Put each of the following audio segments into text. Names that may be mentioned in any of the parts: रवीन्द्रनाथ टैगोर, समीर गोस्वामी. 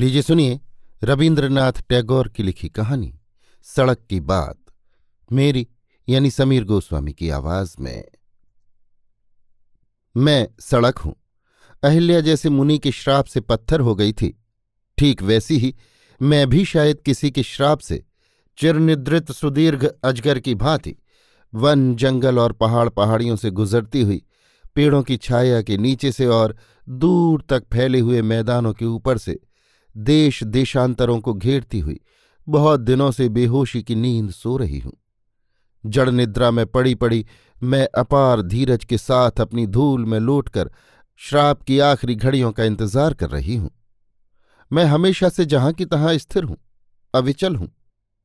लीजिए सुनिए रवीन्द्रनाथ टैगोर की लिखी कहानी सड़क की बात, मेरी यानी समीर गोस्वामी की आवाज में। मैं सड़क हूं। अहिल्या जैसे मुनि के श्राप से पत्थर हो गई थी, ठीक वैसी ही मैं भी शायद किसी के श्राप से चिरनिद्रित सुदीर्घ अजगर की भांति वन, जंगल और पहाड़ पहाड़ियों से गुजरती हुई, पेड़ों की छाया के नीचे से और दूर तक फैले हुए मैदानों के ऊपर से, देश देशांतरों को घेरती हुई बहुत दिनों से बेहोशी की नींद सो रही हूं। जड़ निद्रा में पड़ी पड़ी मैं अपार धीरज के साथ अपनी धूल में लौटकर श्राप की आखिरी घड़ियों का इंतजार कर रही हूं। मैं हमेशा से जहां की तहां स्थिर हूं, अविचल हूं,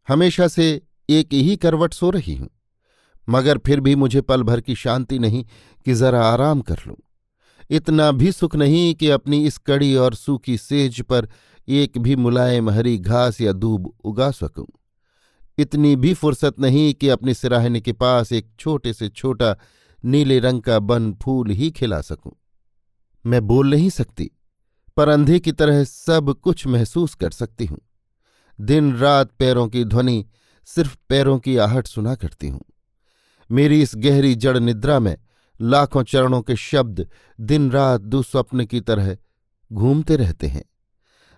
हमेशा से एक ही करवट सो रही हूं, मगर फिर भी मुझे पल भर की शांति नहीं कि जरा आराम कर लूं। इतना भी सुख नहीं कि अपनी इस कड़ी और सूखी सेज पर एक भी मुलायम हरी घास या दूब उगा सकूं। इतनी भी फुर्सत नहीं कि अपने सिराहने के पास एक छोटे से छोटा नीले रंग का बन फूल ही खिला सकूं। मैं बोल नहीं सकती, पर अंधे की तरह सब कुछ महसूस कर सकती हूं। दिन रात पैरों की ध्वनि, सिर्फ पैरों की आहट सुना करती हूं। मेरी इस गहरी जड़ निद्रा में लाखों चरणों के शब्द दिन रात दुस्वप्न की तरह घूमते रहते हैं।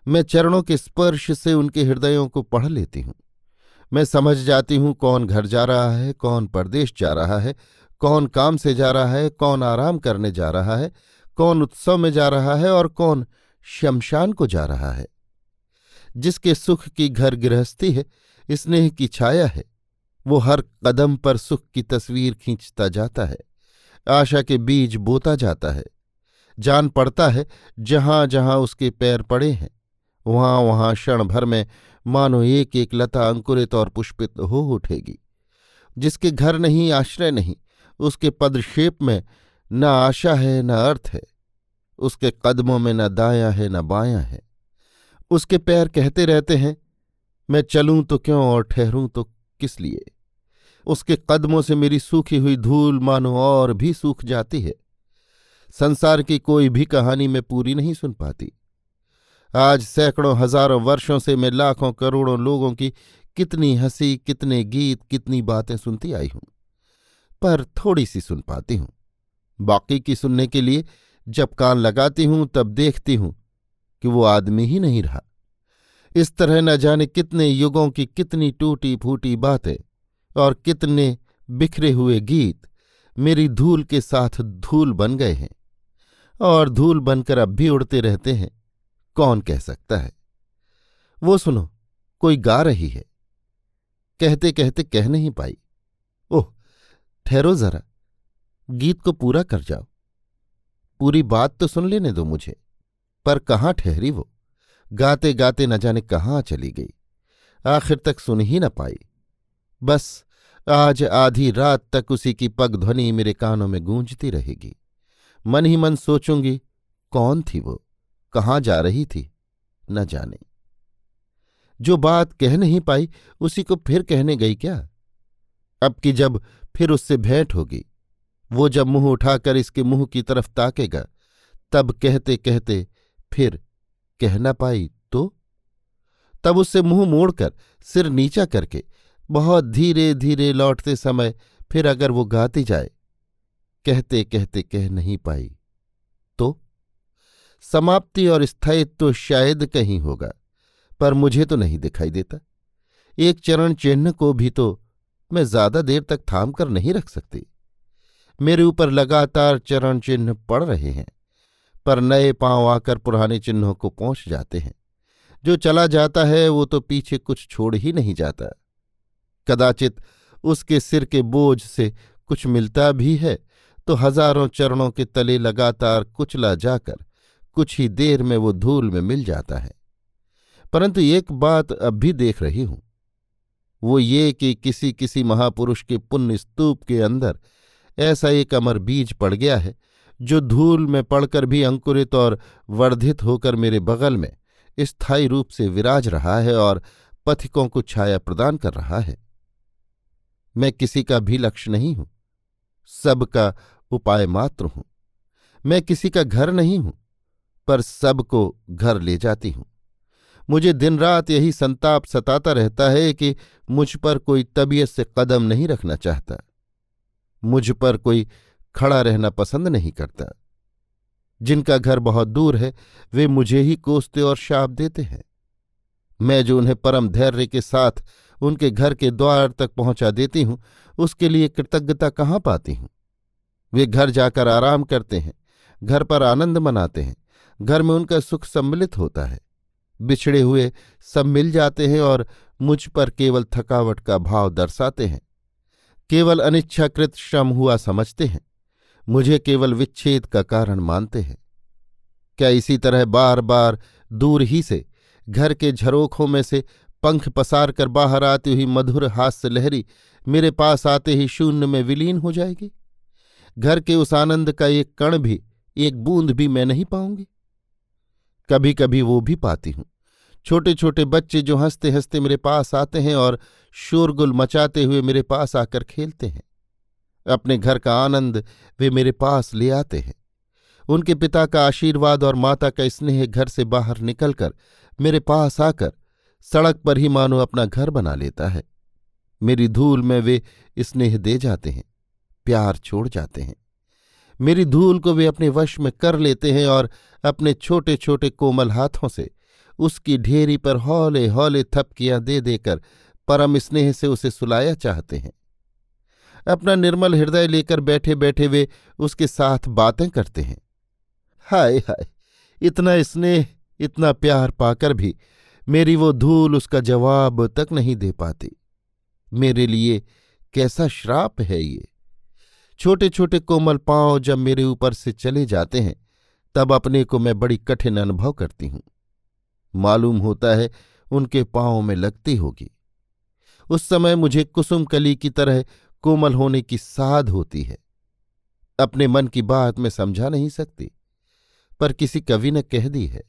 मैं चरणों के स्पर्श से उनके हृदयों को पढ़ लेती हूँ। मैं समझ जाती हूँ कौन घर जा रहा है, कौन परदेश जा रहा है, कौन काम से जा रहा है, कौन आराम करने जा रहा है, कौन उत्सव में जा रहा है और कौन शमशान को जा रहा है। जिसके सुख की घर गृहस्थी है, स्नेह की छाया है, वो हर कदम पर सुख की तस्वीर खींचता जाता है, आशा के बीज बोता जाता है। जान पड़ता है जहां जहां उसके पैर पड़े हैं, वहां वहां क्षण भर में मानो एक एक लता अंकुरित और पुष्पित हो उठेगी। जिसके घर नहीं, आश्रय नहीं, उसके पदक्षेप में न आशा है न अर्थ है, उसके कदमों में न दायां है न बायां है। उसके पैर कहते रहते हैं, मैं चलूं तो क्यों और ठहरूं तो किस लिए। उसके कदमों से मेरी सूखी हुई धूल मानो और भी सूख जाती है, संसार की कोई भी कहानी मैं पूरी नहीं सुन पाती। आज सैकड़ों हजारों वर्षों से मैं लाखों करोड़ों लोगों की कितनी हंसी, कितने गीत, कितनी बातें सुनती आई हूं, पर थोड़ी सी सुन पाती हूं। बाकी की सुनने के लिए जब कान लगाती हूं तब देखती हूं कि वो आदमी ही नहीं रहा। इस तरह न जाने कितने युगों की कितनी टूटी फूटी बातें और कितने बिखरे हुए गीत मेरी धूल के साथ धूल बन गए हैं और धूल बनकर अब भी उड़ते रहते हैं, कौन कह सकता है। वो सुनो, कोई गा रही है। कहते कहते कह नहीं पाई, ओह ठहरो जरा, गीत को पूरा कर जाओ, पूरी बात तो सुन लेने दो मुझे। पर कहाँ ठहरी वो, गाते गाते न जाने कहाँ चली गई, आखिर तक सुन ही न पाई। बस आज आधी रात तक उसी की पग ध्वनि मेरे कानों में गूंजती रहेगी। मन ही मन सोचूंगी, कौन थी वो, कहाँ जा रही थी, न जाने। जो बात कह नहीं पाई उसी को फिर कहने गई क्या। अब कि जब फिर उससे भेंट होगी, वो जब मुंह उठाकर इसके मुंह की तरफ ताकेगा, तब कहते कहते फिर कह न पाई तो तब उससे मुंह मोड़कर सिर नीचा करके बहुत धीरे धीरे लौटते समय फिर अगर वो गाती जाए, कहते कहते कह नहीं पाई तो समाप्ति और स्थायित्व तो शायद कहीं होगा, पर मुझे तो नहीं दिखाई देता। एक चरण चिन्ह को भी तो मैं ज्यादा देर तक थाम कर नहीं रख सकती। मेरे ऊपर लगातार चरण चिन्ह पड़ रहे हैं, पर नए पांव आकर पुराने चिन्हों को पहुंच जाते हैं। जो चला जाता है वो तो पीछे कुछ छोड़ ही नहीं जाता। कदाचित उसके सिर के बोझ से कुछ मिलता भी है तो हजारों चरणों के तले लगातार कुचला जाकर कुछ ही देर में वो धूल में मिल जाता है। परंतु एक बात अब भी देख रही हूं, वो ये कि किसी किसी महापुरुष के पुण्य स्तूप के अंदर ऐसा एक अमर बीज पड़ गया है जो धूल में पड़कर भी अंकुरित और वर्धित होकर मेरे बगल में स्थायी रूप से विराज रहा है और पथिकों को छाया प्रदान कर रहा है। मैं किसी का भी लक्ष्य नहीं हूं, सबका उपाय मात्र हूं। मैं किसी का घर नहीं हूं, पर सबको घर ले जाती हूं। मुझे दिन रात यही संताप सताता रहता है कि मुझ पर कोई तबीयत से कदम नहीं रखना चाहता, मुझ पर कोई खड़ा रहना पसंद नहीं करता। जिनका घर बहुत दूर है वे मुझे ही कोसते और शाप देते हैं। मैं जो उन्हें परम धैर्य के साथ उनके घर के द्वार तक पहुंचा देती हूं, उसके लिए कृतज्ञता कहाँ पाती हूं। वे घर जाकर आराम करते हैं, घर पर आनंद मनाते हैं, घर में उनका सुख सम्मिलित होता है। बिछड़े हुए सब मिल जाते हैं और मुझ पर केवल थकावट का भाव दर्शाते हैं, केवल अनिच्छाकृत श्रम हुआ समझते हैं, मुझे केवल विच्छेद का कारण मानते हैं। क्या इसी तरह बार बार दूर ही से घर के झरोखों में से पंख पसार कर बाहर आती हुई मधुर हास्य लहरी मेरे पास आते ही शून्य में विलीन हो जाएगी? घर के उस आनंद का एक कण भी, एक बूंद भी मैं नहीं पाऊंगी। कभी कभी वो भी पाती हूं, छोटे छोटे बच्चे जो हंसते हंसते मेरे पास आते हैं और शोरगुल मचाते हुए मेरे पास आकर खेलते हैं। अपने घर का आनंद वे मेरे पास ले आते हैं। उनके पिता का आशीर्वाद और माता का स्नेह घर से बाहर निकलकर मेरे पास आकर सड़क पर ही मानो अपना घर बना लेता है। मेरी धूल में वे स्नेह दे जाते हैं, प्यार छोड़ जाते हैं। मेरी धूल को वे अपने वश में कर लेते हैं और अपने छोटे छोटे कोमल हाथों से उसकी ढेरी पर हौले हौले थपकियां दे देकर परम स्नेह से उसे सुलाया चाहते हैं। अपना निर्मल हृदय लेकर बैठे बैठे वे उसके साथ बातें करते हैं। हाय हाय, इतना स्नेह, इतना प्यार पाकर भी मेरी वो धूल उसका जवाब तक नहीं दे पाती। मेरे लिए कैसा श्राप है ये। छोटे छोटे कोमल पांव जब मेरे ऊपर से चले जाते हैं तब अपने को मैं बड़ी कठिन अनुभव करती हूं। मालूम होता है उनके पांवों में लगती होगी। उस समय मुझे कुसुम कली की तरह कोमल होने की साध होती है। अपने मन की बात मैं समझा नहीं सकती, पर किसी कवि ने कह दी है,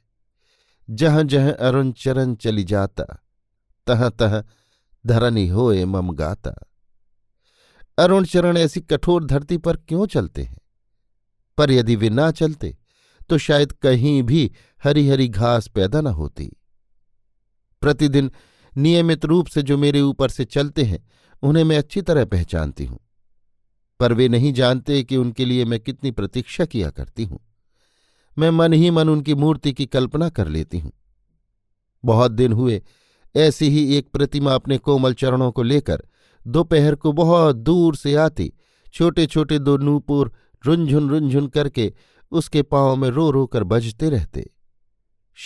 जहां जहां अरुण चरण चली जाता, तहां तहां धरनी होए मम गाता। अरुण चरण ऐसी कठोर धरती पर क्यों चलते हैं? पर यदि वे ना चलते तो शायद कहीं भी हरी हरी घास पैदा न होती। प्रतिदिन नियमित रूप से जो मेरे ऊपर से चलते हैं उन्हें मैं अच्छी तरह पहचानती हूं, पर वे नहीं जानते कि उनके लिए मैं कितनी प्रतीक्षा किया करती हूं। मैं मन ही मन उनकी मूर्ति की कल्पना कर लेती हूं। बहुत दिन हुए ऐसी ही एक प्रतिमा अपने कोमल चरणों को लेकर दोपहर को बहुत दूर से आती, छोटे छोटे दो नूपुर रुंझुन रुंझुन करके उसके पांव में रो रो कर बजते रहते।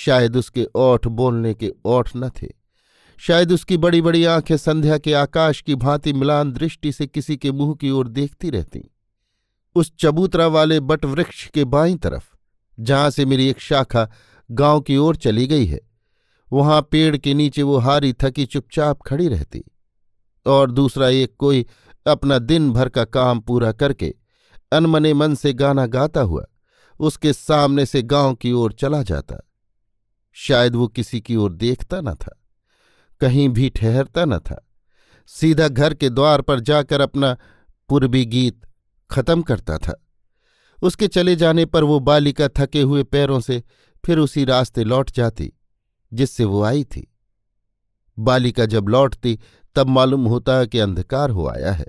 शायद उसके ओठ बोलने के ओठ न थे, शायद उसकी बड़ी बड़ी आंखें संध्या के आकाश की भांति मिलान दृष्टि से किसी के मुंह की ओर देखती रहतीं। उस चबूतरा वाले बटवृक्ष के बाईं तरफ, जहां से मेरी एक शाखा गांव की ओर चली गई है, वहां पेड़ के नीचे वो हारी थकी चुपचाप खड़ी रहती और दूसरा एक कोई अपना दिन भर का काम पूरा करके अनमने मन से गाना गाता हुआ उसके सामने से गांव की ओर चला जाता। शायद वो किसी की ओर देखता न था, कहीं भी ठहरता न था, सीधा घर के द्वार पर जाकर अपना पूर्वी गीत खत्म करता था। उसके चले जाने पर वो बालिका थके हुए पैरों से फिर उसी रास्ते लौट जाती जिससे वो आई थी। बालिका जब लौटती तब मालूम होता कि अंधकार हो आया है।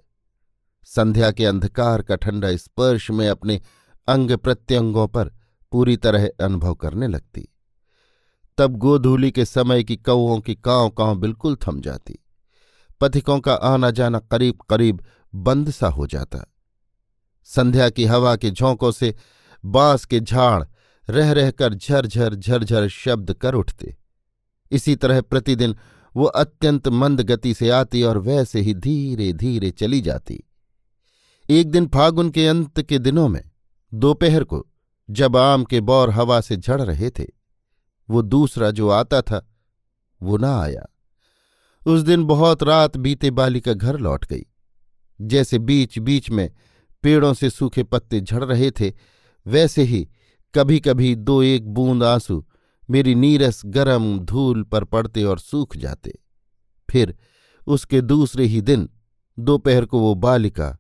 संध्या के अंधकार का ठंडा स्पर्श में अपने अंग प्रत्यंगों पर पूरी तरह अनुभव करने लगती। तब गोधूली के समय की कौओं की कांव कांव बिल्कुल थम जाती, पथिकों का आना जाना करीब करीब बंद सा हो जाता। संध्या की हवा के झोंकों से बांस के झाड़ रह रहकर झरझर झरझर शब्द कर उठते। इसी तरह प्रतिदिन वो अत्यंत मंद गति से आती और वैसे ही धीरे धीरे चली जाती। एक दिन फागुन के अंत के दिनों में दोपहर को जब आम के बौर हवा से झड़ रहे थे, वो दूसरा जो आता था वो ना आया। उस दिन बहुत रात बीते बालिका घर लौट गई। जैसे बीच बीच में पेड़ों से सूखे पत्ते झड़ रहे थे, वैसे ही कभी कभी दो एक बूंद आंसू मेरी नीरस गरम धूल पर पड़ते और सूख जाते। फिर उसके दूसरे ही दिन दोपहर को वो बालिका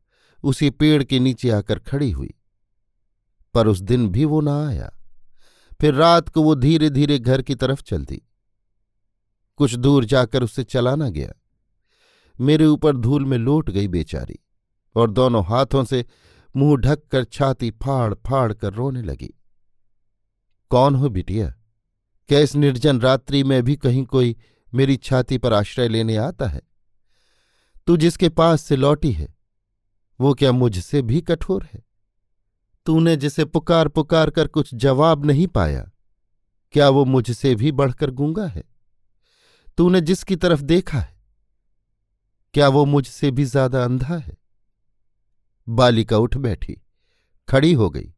उसी पेड़ के नीचे आकर खड़ी हुई, पर उस दिन भी वो ना आया। फिर रात को वो धीरे धीरे घर की तरफ चल दी। कुछ दूर जाकर उसे चलाना गया। मेरे ऊपर धूल में लोट गई बेचारी और दोनों हाथों से मुंह ढककर छाती फाड़ फाड़ कर रोने लगी। कौन हो बिटिया? क्या इस निर्जन रात्रि में भी कहीं कोई मेरी छाती पर आश्रय लेने आता है? तू जिसके पास से लौटी है वो क्या मुझसे भी कठोर है? तूने जिसे पुकार पुकार कर कुछ जवाब नहीं पाया, क्या वो मुझसे भी बढ़कर गूंगा है? तूने जिसकी तरफ देखा है, क्या वो मुझसे भी ज्यादा अंधा है? बालिका उठ बैठी, खड़ी हो गई,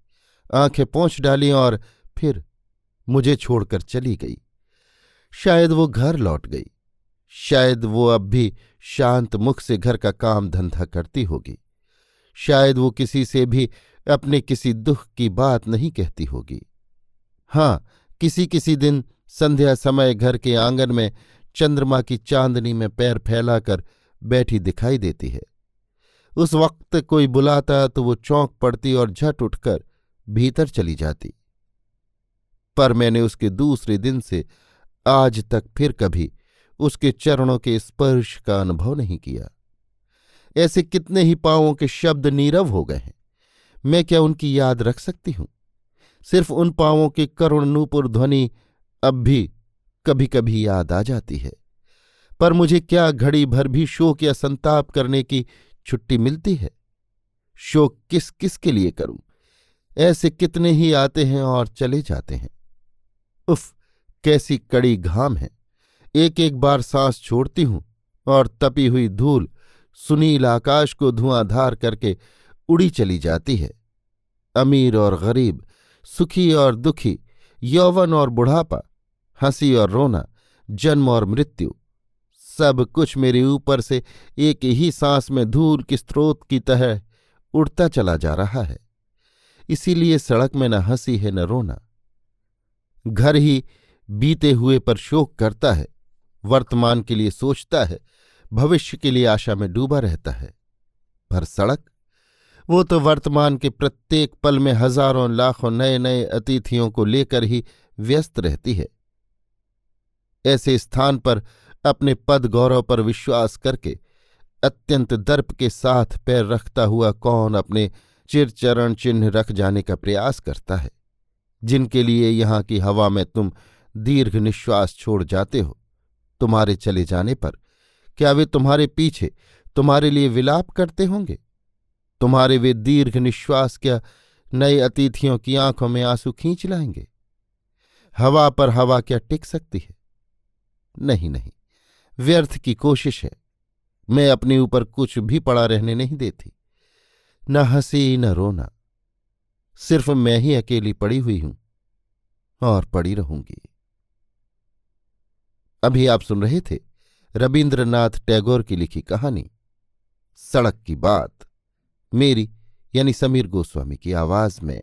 आंखें पोंछ डाली और फिर मुझे छोड़कर चली गई। शायद वो घर लौट गई, शायद वो अब भी शांत मुख से घर का काम धंधा करती होगी, शायद वो किसी से भी अपने किसी दुख की बात नहीं कहती होगी। हाँ, किसी किसी दिन संध्या समय घर के आंगन में चंद्रमा की चांदनी में पैर फैलाकर बैठी दिखाई देती है। उस वक्त कोई बुलाता तो वो चौंक पड़ती और झट उठकर भीतर चली जाती। पर मैंने उसके दूसरे दिन से आज तक फिर कभी उसके चरणों के स्पर्श का अनुभव नहीं किया। ऐसे कितने ही पांवों के शब्द नीरव हो गए हैं। मैं क्या उनकी याद रख सकती हूं? सिर्फ उन पांवों की करुण नूपुर ध्वनि अब भी कभी कभी याद आ जाती है। पर मुझे क्या घड़ी भर भी शोक या संताप करने की छुट्टी मिलती है? शोक किस किस के लिए करूं? ऐसे कितने ही आते हैं और चले जाते हैं। उफ, कैसी कड़ी घाम है। एक एक बार सांस छोड़ती हूं और तपी हुई धूल सुनील आकाश को धुआंधार करके उड़ी चली जाती है। अमीर और गरीब, सुखी और दुखी, यौवन और बुढ़ापा, हंसी और रोना, जन्म और मृत्यु, सब कुछ मेरे ऊपर से एक ही सांस में धूल के स्रोत की तरह उड़ता चला जा रहा है। इसीलिए सड़क में न हंसी है न रोना। घर ही बीते हुए पर शोक करता है, वर्तमान के लिए सोचता है, भविष्य के लिए आशा में डूबा रहता है। पर सड़क, वो तो वर्तमान के प्रत्येक पल में हजारों लाखों नए नए अतिथियों को लेकर ही व्यस्त रहती है। ऐसे स्थान पर अपने पद गौरव पर विश्वास करके अत्यंत दर्प के साथ पैर रखता हुआ कौन अपने चिरचरण चिन्ह रख जाने का प्रयास करता है, जिनके लिए यहाँ की हवा में तुम दीर्घ निश्वास छोड़ जाते हो। तुम्हारे चले जाने पर क्या वे तुम्हारे पीछे तुम्हारे लिए विलाप करते होंगे? तुम्हारे वे दीर्घ निश्वास क्या नए अतिथियों की आंखों में आंसू खींच लाएंगे? हवा पर हवा क्या टिक सकती है? नहीं नहीं, व्यर्थ की कोशिश है। मैं अपने ऊपर कुछ भी पड़ा रहने नहीं देती, न हंसी न रोना। सिर्फ मैं ही अकेली पड़ी हुई हूं और पड़ी रहूंगी। अभी आप सुन रहे थे रवीन्द्रनाथ टैगोर की लिखी कहानी सड़क की बात, मेरी यानी समीर गोस्वामी की आवाज में।